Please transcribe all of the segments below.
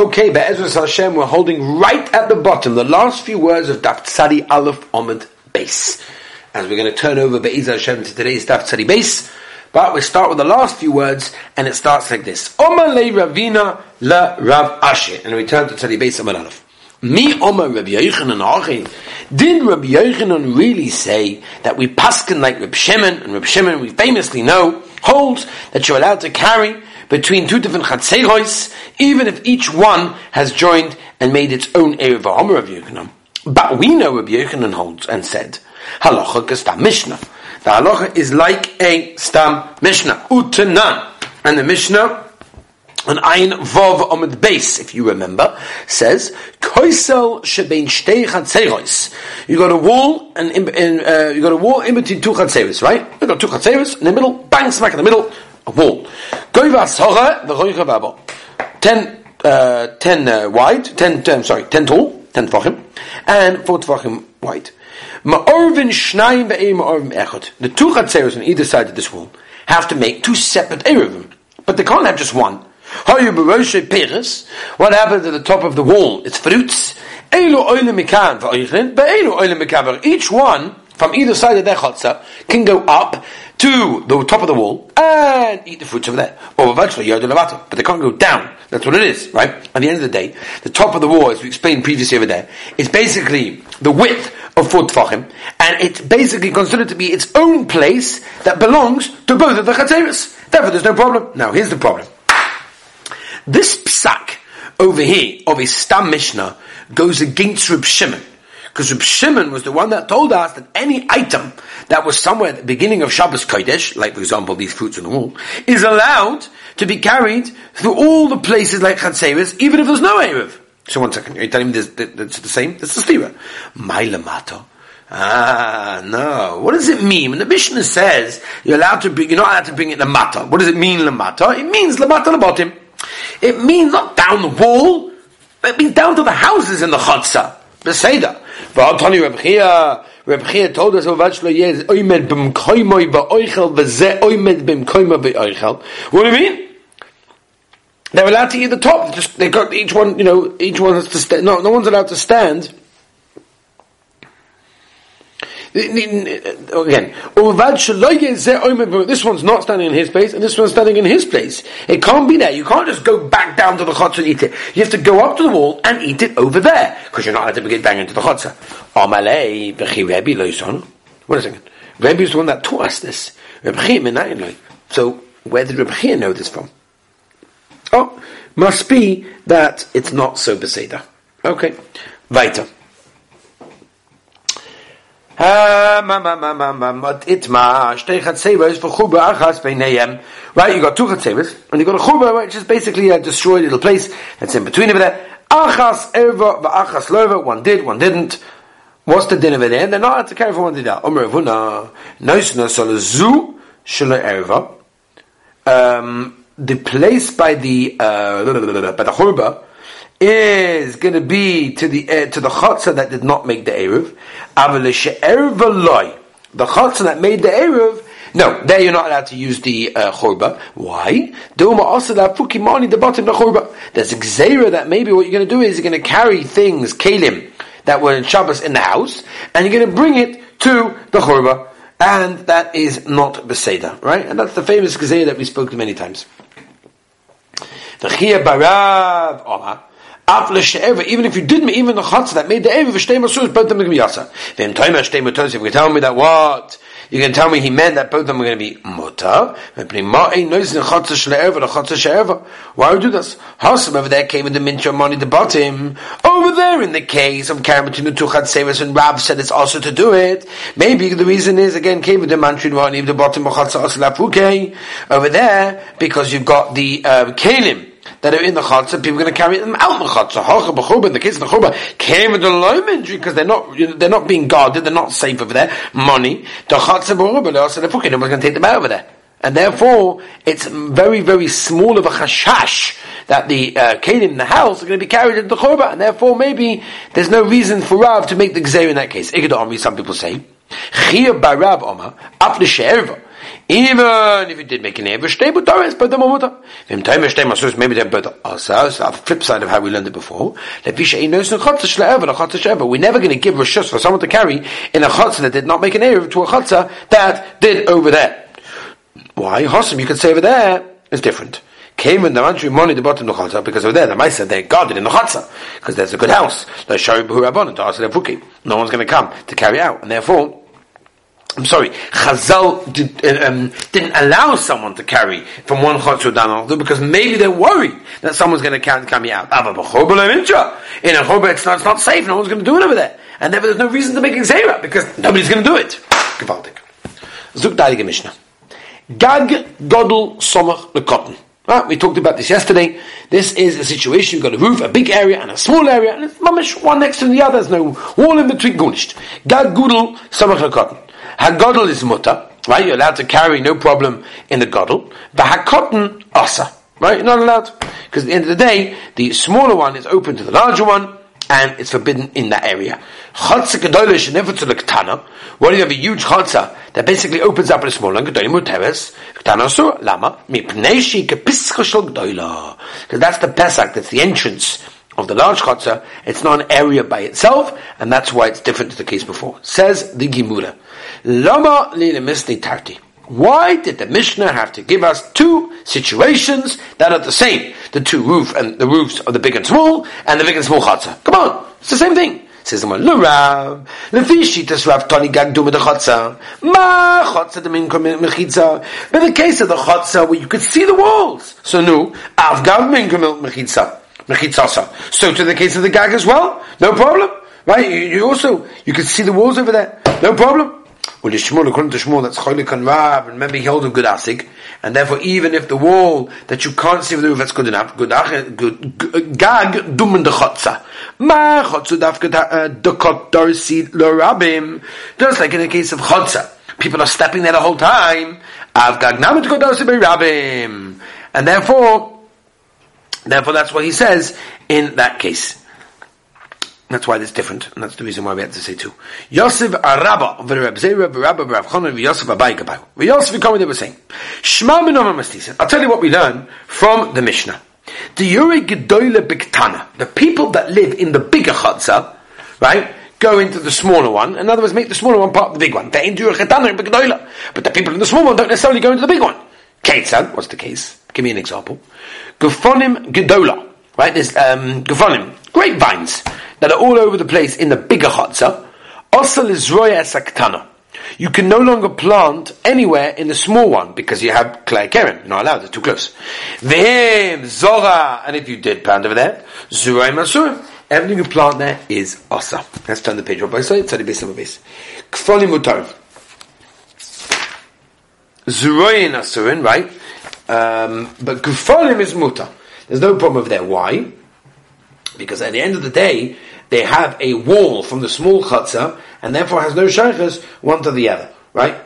Okay, Ba'ezus HaShem, we're holding right at the bottom, the last few words of Daftzari Aleph Omed Base. As we're going to turn over Ba'ezus HaShem to today's Daftzari Base, but we start with the last few words, and it starts like this. Oma le-Ravina la-Rav ashe. And we turn to Tzari Beis Amar Aleph. Mi Oma Rabbi Yochanan Achi. Did Rabbi Yochanan really say that we paskin like Reb Shimon? And Reb Shimon, we famously know, holds that you're allowed to carry between two different chatzeris, even if each one has joined and made its own Erev of Rabbi Yochanan. But we know Rabbi Yochanan holds and said, halacha kestam mishnah. The halacha is like a stam mishnah, utanan. And the mishnah, an Ein vav on the base, if you remember, says, Koisel shebein shtei chateros. You got a wall, and you got a wall in between two chatzeris, right? You got two chatzeris in the middle, bang, smack in the middle, a wall. Ten tall, 4 tefachim wide. The two chatzeros on either side of this wall have to make two separate eruvim, but they can't have just one. What happens at the top of the wall? It's fruits. Each one from either side of their chatzah can go up to the top of the wall and eat the fruits over there, or eventually yod lavata. But they can't go down. That's what it is, right? At the end of the day, the top of the wall, as we explained previously over there, is basically the width of 4 tefachim, and it's basically considered to be its own place that belongs to both of the chatzeros. Therefore, there's no problem. Now, here's the problem. This psak over here of his stam mishnah goes against Reb Shimon, because Reb Shimon was the one that told us that any item that was somewhere at the beginning of Shabbos Kodesh, like for example these fruits on the wall, is allowed to be carried through all the places like chatzeris, even if there's no erev. So one second, are you telling me that's the same? That's the stira. My Lamata. Ah, no. What does it mean? When the Mishnah says you're not allowed to bring it Lamata, what does it mean, Lamata? It means Lamata Labotim. It means not down the wall, it means down to the houses in the chatzah. Beseda. But Abba Tony Rebchiah told us, What do you mean? They're allowed to eat the top. Just, they got each one, each one has to stand. No one's allowed to stand. Again, this one's not standing in his place, and this one's standing in his place. It can't be there. You can't just go back down to the chotzer and eat it. You have to go up to the wall and eat it over there, because you're not allowed to get bang into the chotzer. Wait a second. Rebbe is the one that taught us this. So, where did Rebbe know this from? Oh, must be that it's not so beseder. Okay, weiter. Right, you got two chatzeros, and you got a khurbah, which is basically a destroyed little place that's in between over there. One did, one didn't. What's the din of it? And they're not allowed to carry for one did that. The place by the khurbah is going to be to the chatzah that did not make the eruv. The chatzah that made the eruv, no, there you're not allowed to use the khurbah. Why? The bottom of the khurbah. There's a gzaira that maybe what you're going to do is you're going to carry things, kalim, that were in Shabbos in the house, and you're going to bring it to the khurbah, and that is not beseder, right? And that's the famous gzaira that we spoke to many times. The Khiabarav Allah. Even if you didn't, even the chatzah that made the eruv, shtebu taras, both of them are going to be yasa. If you can tell me that what? You can tell me he meant that both of them are going to be muta. Why would you do this? Hassam over there came in the minchu money, the bottom. Over there in the case of Karim between the two chatzeros, and Rav said it's also to do it. Maybe the reason is, again, came with the mantrin money, the bottom of chatzah aslafuke. Over there, because you've got the kalim that are in the chatzah, people are going to carry them out in the chatzah. In the case of the khurba, came with the loimentry, because they're not being guarded, they're not safe over there. Money, the chatzah b'churba, nobody's going to take them out over there. And therefore, it's very, very small of a chashash that the kalim in the house are going to be carried into the khurba, and therefore maybe there's no reason for Rav to make the gzair in that case. Some people say, Khiabarav Allah, Even if you did make an Erev, shtebu taras, but the muta. Maybe they're better. Also, it's the flip side of how we learned it before. We're never going to give reshus for someone to carry in a chatzah that did not make an Erev to a chatzah that did over there. Why? Hassam, you can say over there, it's different. Came in the minchu money the bottom of the chatzah, because over there the ma'aser they're guarded in the chatzah because there's a good house. No one's going to come to carry out, and therefore, I'm sorry, Chazal didn't allow someone to carry from one chot to another because maybe they're worried that someone's going to carry out. In a khurba, it's not safe. No one's going to do it over there, and therefore there's no reason to make a gzaira because nobody's going to do it. Gewaltig. Zug deilige Mishnah. Gag godel somach lekotten. We talked about this yesterday. This is a situation, you've got a roof, a big area, and a small area, and it's mamish one next to the other, there's no wall in between, gunished. Gad gudel, samach lekotten. Ha-godel is muta, right? You're allowed to carry, no problem, in the godel. But ha-kotten, asa, right? You're not allowed. Because at the end of the day, the smaller one is open to the larger one, and it's forbidden in that area. Chatzah gedolah shenefer to the ketana. What if you have a huge chatzah that basically opens up a small one? Gedolah muteres, ketana asur. Lama mipnei she kepischa shel gedolah. Because that's the pesach. That's the entrance of the large chatzah. It's not an area by itself, and that's why it's different to the case before. Says the Gimura. Lama le-lemisni tarti. Why did the Mishnah have to give us two situations that are the same? The two roof and the roofs of the big and small, and the big and small chatzah. Come on, it's the same thing. Says the Oma le-Rav, lefi shitas Rav Tony gagdu mit the chatzah, ma chatzah de minchu mechitza. But the case of the chatzah where you could see the walls, so no, avgav minchu mechitzasa. So to the case of the gag as well, no problem, right? You could see the walls over there, no problem. Well, according to Shemuel, that's cholik on Rav, and remember he holds a good asik, and therefore even if the wall that you can't see with the roof, that's good enough. Good gag dumen de chotza ma chotza dafka dekot darsi lorabim. Just like in the case of chotza, people are stepping there the whole time. Av gag namet dekot darsi lorabim, and therefore that's what he says in that case. That's why it's different, and that's the reason why we had to say two. Yosef Araba Yosef they were saying. I'll tell you what we learn from the Mishnah. The people that live in the bigger chatzah, right, go into the smaller one. In other words, make the smaller one part of the big one. But the people in the small one don't necessarily go into the big one. What's the case? Give me an example. Gefonim Gedola. Right, there's gefonim, grapevines that are all over the place in the bigger chatzah. Also, lizroya esaktana. You can no longer plant anywhere in the small one because you have clay Karim. You're not allowed; it's too close. Vehim zora, and if you did plant over there, zuray masur. Everything you plant there is asa. Let's turn the page up by side. Tadi base number base. Kfoli mutar. Zuroyin asurin, right? But kfolim is muta. There's no problem over there. Why? Because at the end of the day, they have a wall from the small chatzah, and therefore has no shaykhs one to the other. Right?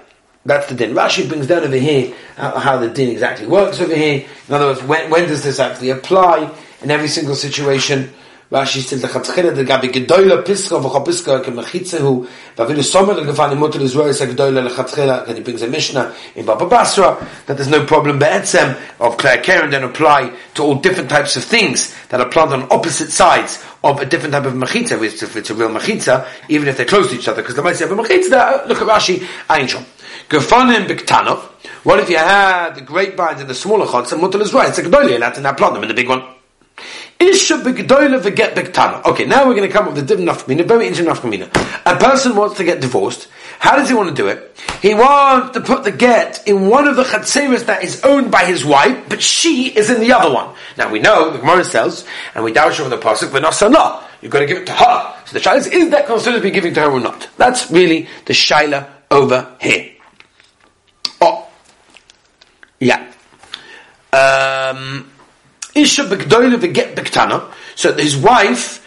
That's the din. Rashi brings down over here how the din exactly works over here. In other words, when does this actually apply in every single situation? Rashi says the chatzchila the gabi gedola piska v'chapiska kemachitzehu v'avilu somer l'gefani mutal Israel sa gedola lechatzchila. And he brings a Mishnah in Baba Basra that there's no problem be'etzem of klei Karim then apply to all different types of things that are planted on opposite sides of a different type of machitza, which if it's a real machitza, even if they're close to each other, because they might say a machitza. Look at Rashi, Einshom gefonim b'ktanov. What if you had the grapevines in the smaller chatzah mutal Israel sa gedola? Allowed to now plant them in the big one. Okay, now we're going to come up with a different nafkamina, very interesting nafkamina. A person wants to get divorced. How does he want to do it? He wants to put the get in one of the chatzeris that is owned by his wife, but she is in the other one. Now we know the Gemara says, and we dash over the pasuk, but not so not. You've got to give it to her. So the shaila is that considered to be giving to her or not? That's really the shaila over here. Oh, yeah. Isha b'gdola v'get b'ktana. So his wife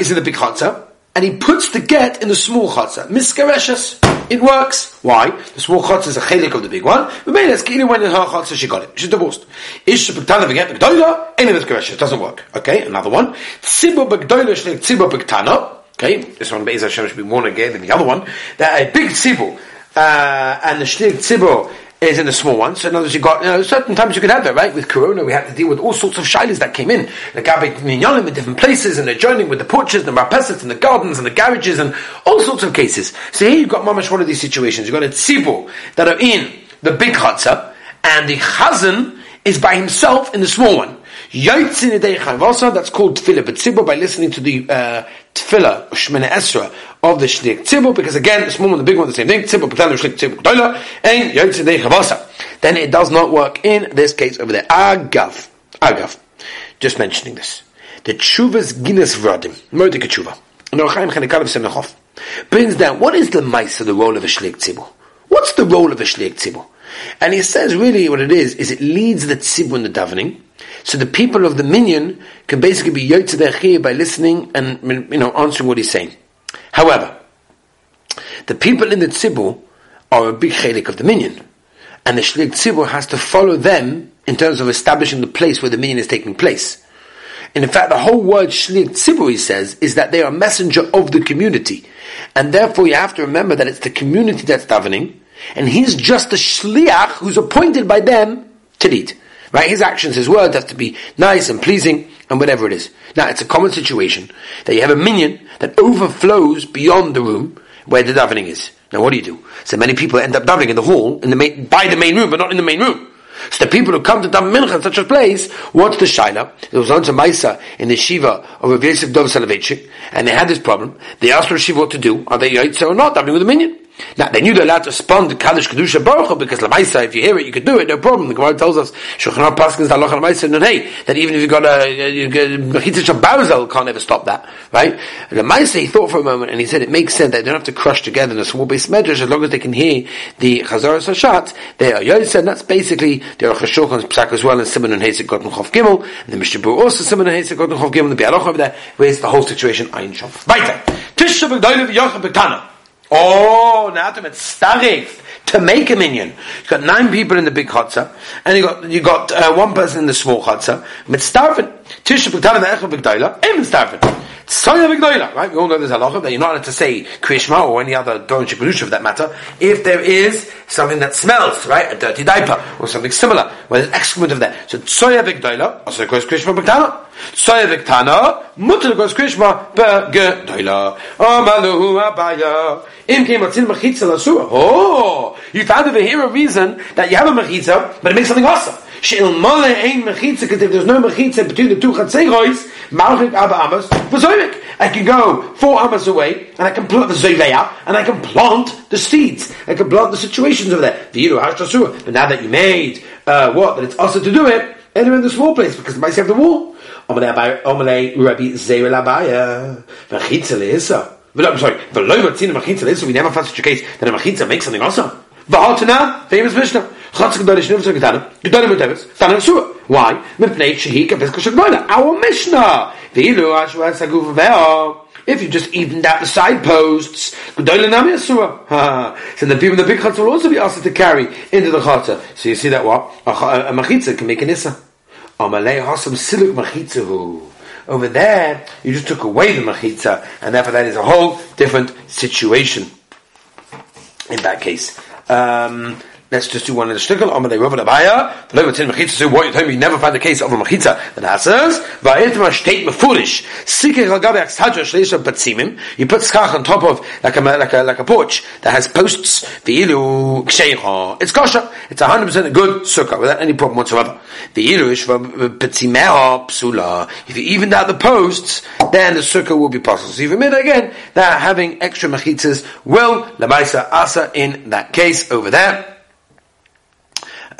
is in the big chatzah, and he puts the get in the small chatzah. Miskareshes. It works. Why? The small chatzah is a chelik of the big one. But maybe that's even when in her chatzah she got it. She's divorced. Isha b'gdola v'get b'gdola. Any miskareshes. It doesn't work. Okay, another one. Tziba b'gdola shleik tziba b'ktana. Okay, this one Ba'ezus HaShem should be more again than the other one. That a big tzibu and the shleik tzibu is in the small ones. So in other words, you got, certain times you can have that, right? With Corona, we had to deal with all sorts of shilas that came in. The Gabbay Minyanim with different places, and adjoining with the porches, and the rapesets, and the gardens, and the garages, and all sorts of cases. So here you've got mamash one of these situations. You've got a tzibur that are in the big chatzah, and the chazan is by himself in the small one. That's called tefillah b'tzibur, by listening to the tefillah Shemina Esra of the shliach tzibur, because again, the small one and the big one the same thing. Tzibur b'tanu shliach tzibur b'toila, and yotzidei chavasa. Then it does not work in this case over there. Agav. Just mentioning this. The tshuvas ginas vradim moedik tshuva. And Orchaim Chanikalim Semnachov brings down what is the mice of the role of a shliach tzibur. What's the role of a shliach tzibur? And he says really what it is it leads the tzibur in the davening. So the people of the minyan can basically be yotze d'achir by listening and answering what he's saying. However, the people in the tzibur are a big chelik of the minyan, and the shliach tzibur has to follow them in terms of establishing the place where the minyan is taking place. And in fact, the whole word shliach tzibur, he says, is that they are a messenger of the community, and therefore you have to remember that it's the community that's davening, and he's just a shliach who's appointed by them to lead. Right, his actions, his words have to be nice and pleasing and whatever it is. Now, it's a common situation that you have a minyan that overflows beyond the room where the davening is. Now, what do you do? So many people end up davening in the hall, by the main room, but not in the main room. So the people who come to daven mincha in such a place, what's the shaila? There was once a maisa in the shiva of Rav Yosef Dov Soloveitchik, and they had this problem. They asked Rav Shiva what to do. Are they yaitza or not davening with a minyan? Now, they knew they're allowed to respond to Kaddish Kedusha Baruch Hu, because Lamaisa, if you hear it, you could do it, no problem. The Gemara tells us, Shulchan Aruch Paskins Halacha Lamaisa Nunei, that even if you've got Mechitza Barzel, can't ever stop that, right? Lamaisa, he thought for a moment, and he said, it makes sense that they don't have to crush together in a small base medrash, as long as they can hear the Chazaras Hashat, they are Yotze, and that's basically the Aruch HaShulchan's Psak as well, and Simon and Hesek Gotten Chof Gimel, and the Mishnah Berurah also Simon and Hesek Gotten Chof Gimel, the Bialoch over there, where it's the whole situation, Ein Vav. Weiter! Tisha B'gdoyle V'yocha B'ktana. Oh, now to make a minyan. You've got 9 people in the big chatzah, and you got 1 person in the small chatzah. Mitzdarfen. Tisha b'gdala ve'echa b'gdala. Em mitzdarfen. Tzaya b'gdala. Right? We all know there's halacha that you're not allowed to say kriyishma or any other doron shikadusha for that matter, if there is something that smells, right? A dirty diaper or something similar, where there's excrement of that. So tzaya b'gdala. Also goes kriyishma b'gdala. Tzaya b'gdala. Muta goes kriyishma b'gdala. Amalu abaya. Im kematzin mechitza lasura. Oh. You found over here a reason that you have a mechitza, but it makes something awesome. She'il mole ein mechitza, because if there's no mechitza between the two chatzeris, malchik abba amas v'zoivik. I can go 4 amas away, and I can plant the zoiveya, and I can plant the seeds. I can plant the situations over there. V'yiru hashtasura. But now that you made that it's also to do it, enter in the small place, because it might have the wall. Oma le-Ravina la-Rav ashe. Mechitza le'issa. I'm sorry. We never found such a case that a mechitza makes something awesome. V'hotana, famous Mishnah. Why? Our Mishnah. If you just evened out the side posts, so the people in the big chatzah will also be asked to carry into the chatzah. So you see that what? A machitza can make an issa. Over there, you just took away the machitza, and therefore that is a whole different situation. In that case. Let's just do one in the shtickle. Oma le-Ravina la-Rav ashe. The Rebbe in mechitza. So what you told me, you never find a case of a mechitza that has us. Va'etma shteit mefurish. Sikech al gabe achshadra shleisha patzimim. You put schach on top of like a porch that has posts. V'ilu ksheicha. It's kosher. It's 100% a good sukkah without any problem whatsoever. V'ilu ishva patzimeha psula. If you evened out the posts, then the sukkah will be possible. So you admit again that having extra mechitzas will lamaisa asa in that case over there.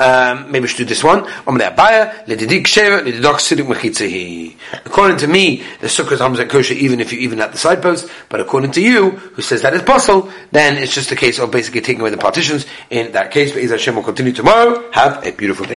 Maybe we should do this one. According to me, the sukkah is 100% kosher even if you even at the side post, but according to you, who says that is possible, then it's just a case of basically taking away the partitions. In that case, Ba'ezus HaShem will continue tomorrow. Have a beautiful day.